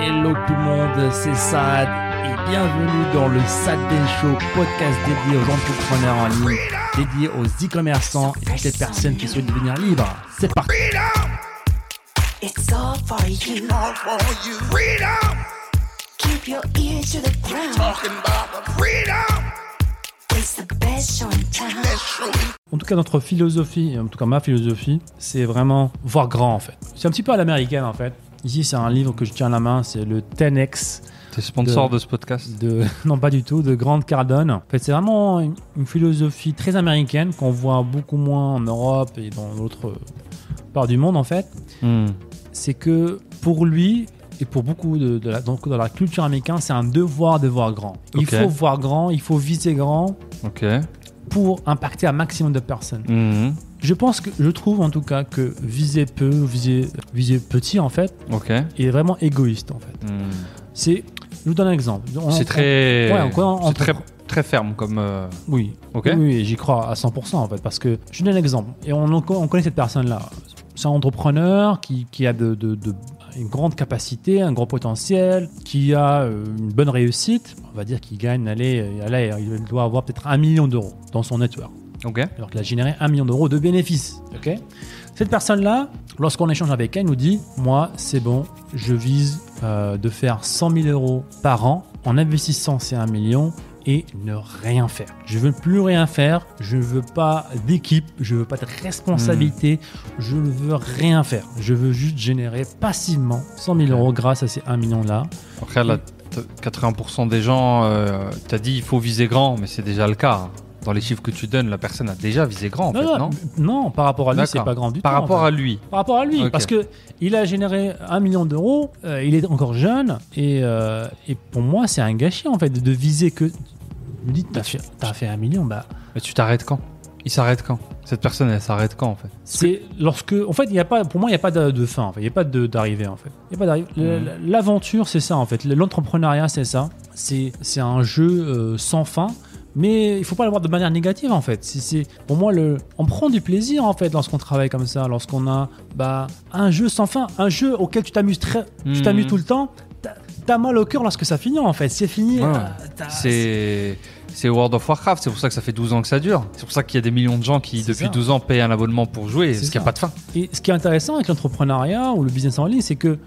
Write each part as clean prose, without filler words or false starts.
Hello tout le monde, c'est Sad et bienvenue dans le Sad Den Show, podcast dédié aux entrepreneurs en ligne, dédié aux e-commerçants et toutes les personnes qui souhaitent devenir libres. C'est parti. It's all for you. Freedom. Keep your ears to the ground. Talking about freedom. It's the best show in town. En tout cas, notre philosophie, en tout cas ma philosophie, c'est vraiment voir grand en fait. C'est un petit peu à l'américaine en fait. Ici, c'est un livre que je tiens à la main, c'est le 10X. T'es sponsor de ce podcast Non, pas du tout, de Grant Cardone. En fait, c'est vraiment une philosophie très américaine qu'on voit beaucoup moins en Europe et dans d'autres parts du monde, en fait. Mm. C'est que pour lui, et pour beaucoup dans la culture américaine, c'est un devoir de voir grand. Il faut voir grand, il faut viser grand pour impacter un maximum de personnes. Mm. Je trouve en tout cas que viser peu, viser petit en fait, est vraiment égoïste en fait. Mm. Je vous donne un exemple. C'est très ferme comme. Oui. Okay. Oui, j'y crois à 100% en fait parce que je donne un exemple et on connaît cette personne là. C'est un entrepreneur qui a une grande capacité, un grand potentiel, qui a une bonne réussite. On va dire qu'il gagne, il doit avoir peut-être 1 million d'euros dans son network. Okay. Alors qu'il a généré 1 million d'euros de bénéfices. Okay. Cette personne-là, lorsqu'on échange avec elle, nous dit « Moi, c'est bon, je vise de faire 100 000 euros par an en investissant ces 1 million et ne rien faire. Je ne veux plus rien faire, je ne veux pas d'équipe, je ne veux pas de responsabilité, je ne veux rien faire. Je veux juste générer passivement 100 000 euros grâce à ces 1 million-là. » Après, 80% des gens, tu as dit « Il faut viser grand », mais c'est déjà le cas. Dans les chiffres que tu donnes, la personne a déjà visé grand, non, par rapport à lui, c'est pas grand du tout. Par rapport à lui, parce qu'il a généré 1 million d'euros, il est encore jeune, et pour moi, c'est un gâchis, en fait, de viser que... Je me dis, t'as fait 1 million, bah... Mais tu t'arrêtes quand ? Il s'arrête quand ? Cette personne, elle s'arrête quand, en fait ? C'est lorsque... En fait, il n'y a pas de fin, en fait. Il n'y a pas d'arrivée, en fait. L'aventure, c'est ça, en fait. L'entrepreneuriat, c'est ça. C'est un jeu sans fin. Mais il ne faut pas l'avoir de manière négative en fait. Pour moi, on prend du plaisir en fait lorsqu'on travaille comme ça, lorsqu'on a un jeu sans fin, un jeu auquel tu t'amuses tout le temps. T'as mal au cœur lorsque ça finit en fait. C'est fini. Ouais. C'est World of Warcraft, c'est pour ça que ça fait 12 ans que ça dure. C'est pour ça qu'il y a des millions de gens qui, depuis 12 ans, paient un abonnement pour jouer parce qu'il n'y a pas de fin. Et ce qui est intéressant avec l'entrepreneuriat ou le business en ligne, c'est que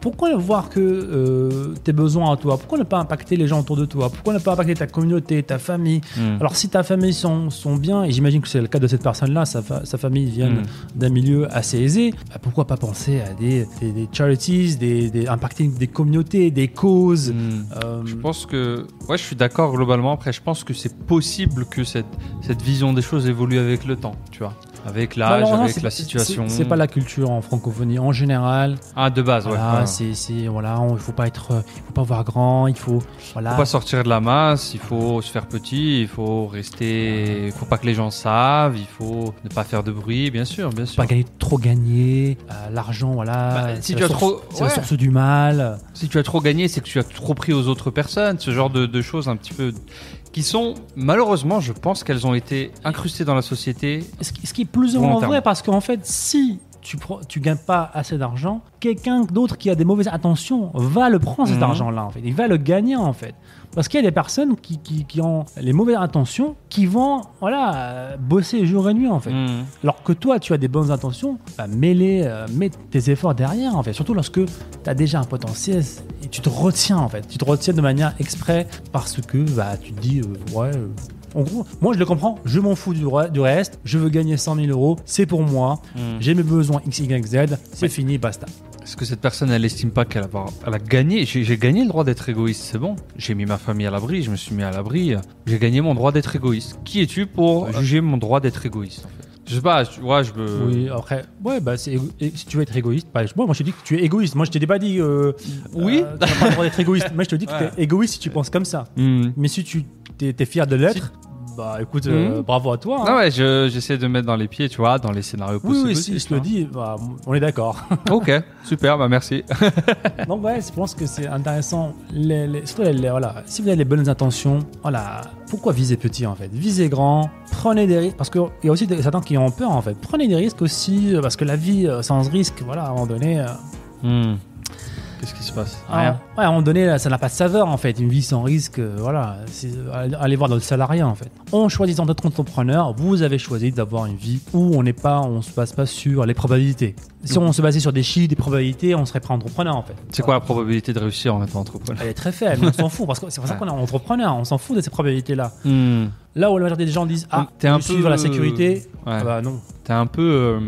pourquoi voir que tes besoins à toi ? Pourquoi ne pas impacter les gens autour de toi ? Pourquoi ne pas impacter ta communauté, ta famille ? Alors, si ta famille sont bien, et j'imagine que c'est le cas de cette personne-là, sa famille vient d'un milieu assez aisé, pourquoi pas penser à des charities, impacter des communautés, des causes ? Je pense que... Ouais, je suis d'accord globalement. Après, je pense que c'est possible que cette vision des choses évolue avec le temps, tu vois, avec l'âge, avec la situation. C'est pas la culture en francophonie en général. Ah, de base, voilà, ouais. Il faut pas voir grand, il faut pas sortir de la masse, il faut se faire petit, il faut rester, il faut pas que les gens savent, il faut ne pas faire de bruit, bien sûr. Pas trop gagner, l'argent, voilà. C'est la source du mal. Si tu as trop gagné, c'est que tu as trop pris aux autres personnes, ce genre de choses un petit peu. Qui sont, malheureusement, je pense qu'elles ont été incrustées dans la société. Ce qui est plus ou moins vrai, parce qu'en fait, si tu gagnes pas assez d'argent, quelqu'un d'autre qui a des mauvaises intentions va le prendre, cet argent-là, en fait. Il va le gagner, en fait. Parce qu'il y a des personnes qui ont les mauvaises intentions qui vont bosser jour et nuit en fait. Alors que toi, tu as des bonnes intentions, mets tes efforts derrière en fait. Surtout lorsque tu as déjà un potentiel et tu te retiens en fait. Tu te retiens de manière exprès parce que tu te dis en gros, moi je le comprends, je m'en fous du reste, je veux gagner 100 000 euros, c'est pour moi, j'ai mes besoins X, Y, Z, c'est fini, basta. Est-ce que cette personne, elle estime pas qu'elle a gagné ? J'ai gagné le droit d'être égoïste, c'est bon. J'ai mis ma famille à l'abri, je me suis mis à l'abri, j'ai gagné mon droit d'être égoïste. Qui es-tu pour juger mon droit d'être égoïste en fait ? Je sais pas, je veux... Oui, après, si tu veux être égoïste, moi je te dis que tu es égoïste. Moi je t'ai pas dit tu n'as pas le droit d'être égoïste. Moi je te dis que tu es égoïste si tu penses comme ça. Mais si tu t'es fier de l'être... écoute, bravo à toi. Hein. Ah ouais, j'essaie de me mettre dans les pieds, tu vois, dans les scénarios possibles. Oui, si je te le dis, on est d'accord. Ok, super, merci. Donc, je pense que c'est intéressant. Si vous avez les bonnes intentions, pourquoi viser petit en fait ? Visez grand, prenez des risques, parce qu'il y a aussi certains qui ont peur en fait. Prenez des risques aussi, parce que la vie sans risque, à un moment donné. Qu'est-ce qui se passe? Rien. Ouais, à un moment donné, ça n'a pas de saveur en fait. Une vie sans risque, voilà. Allez voir dans le salariat en fait. En choisissant d'être entrepreneur, vous avez choisi d'avoir une vie où on ne se base pas sur les probabilités. Si on se basait sur des chiffres, des probabilités, on serait pas entrepreneur en fait. C'est quoi la probabilité de réussir en étant entrepreneur? Elle est très faible, on s'en fout. Parce que c'est pour ça qu'on est entrepreneur, on s'en fout de ces probabilités-là. Mm. Là où la majorité des gens disent ah, je vais suivre la sécurité, bah non. T'es un peu.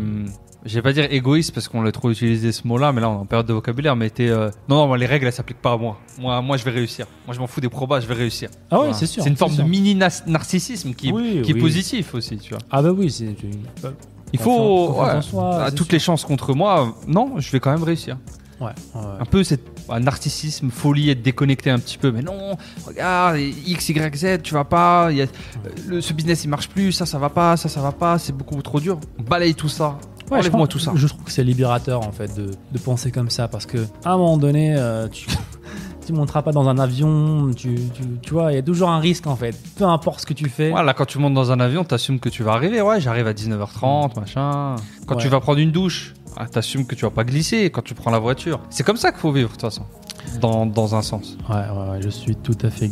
Je vais pas dire égoïste parce qu'on l'a trop utilisé ce mot-là, mais là on est en période de vocabulaire. Mais t'es non, les règles elles s'appliquent pas à moi. Moi je vais réussir. Moi je m'en fous des probas, je vais réussir. Ah voilà. Oui, c'est sûr. C'est une forme de mini narcissisme qui est positif aussi, tu vois. Ah bah oui, c'est. Il faut à toutes les chances contre moi. Non, je vais quand même réussir. Ouais. Un peu cette narcissisme, folie, être déconnecté un petit peu. Mais non, regarde, X, Y, Z, tu vas pas. Ce business il marche plus, ça va pas, c'est beaucoup trop dur. Balaye tout ça. Ouais, enlève-moi tout ça. Je trouve que c'est libérateur en fait de penser comme ça parce que à un moment donné, tu monteras pas dans un avion, tu vois, il y a toujours un risque en fait, peu importe ce que tu fais. Voilà, quand tu montes dans un avion, t'assumes que tu vas arriver, j'arrive à 19h30, machin. Quand tu vas prendre une douche, t'assumes que tu vas pas glisser quand tu prends la voiture. C'est comme ça qu'il faut vivre de toute façon, dans un sens. Ouais, je suis tout à fait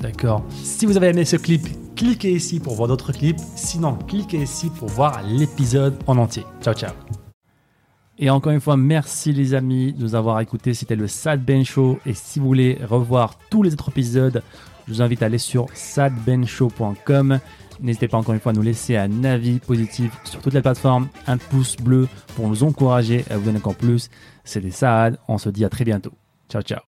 d'accord. Si vous avez aimé ce clip, cliquez ici pour voir d'autres clips. Sinon, cliquez ici pour voir l'épisode en entier. Ciao. Et encore une fois, merci les amis de nous avoir écoutés. C'était le Sad Ben Show. Et si vous voulez revoir tous les autres épisodes, je vous invite à aller sur sadbenshow.com. N'hésitez pas encore une fois à nous laisser un avis positif sur toutes les plateformes. Un pouce bleu pour nous encourager à vous donner encore plus. C'était Sad. On se dit à très bientôt. Ciao.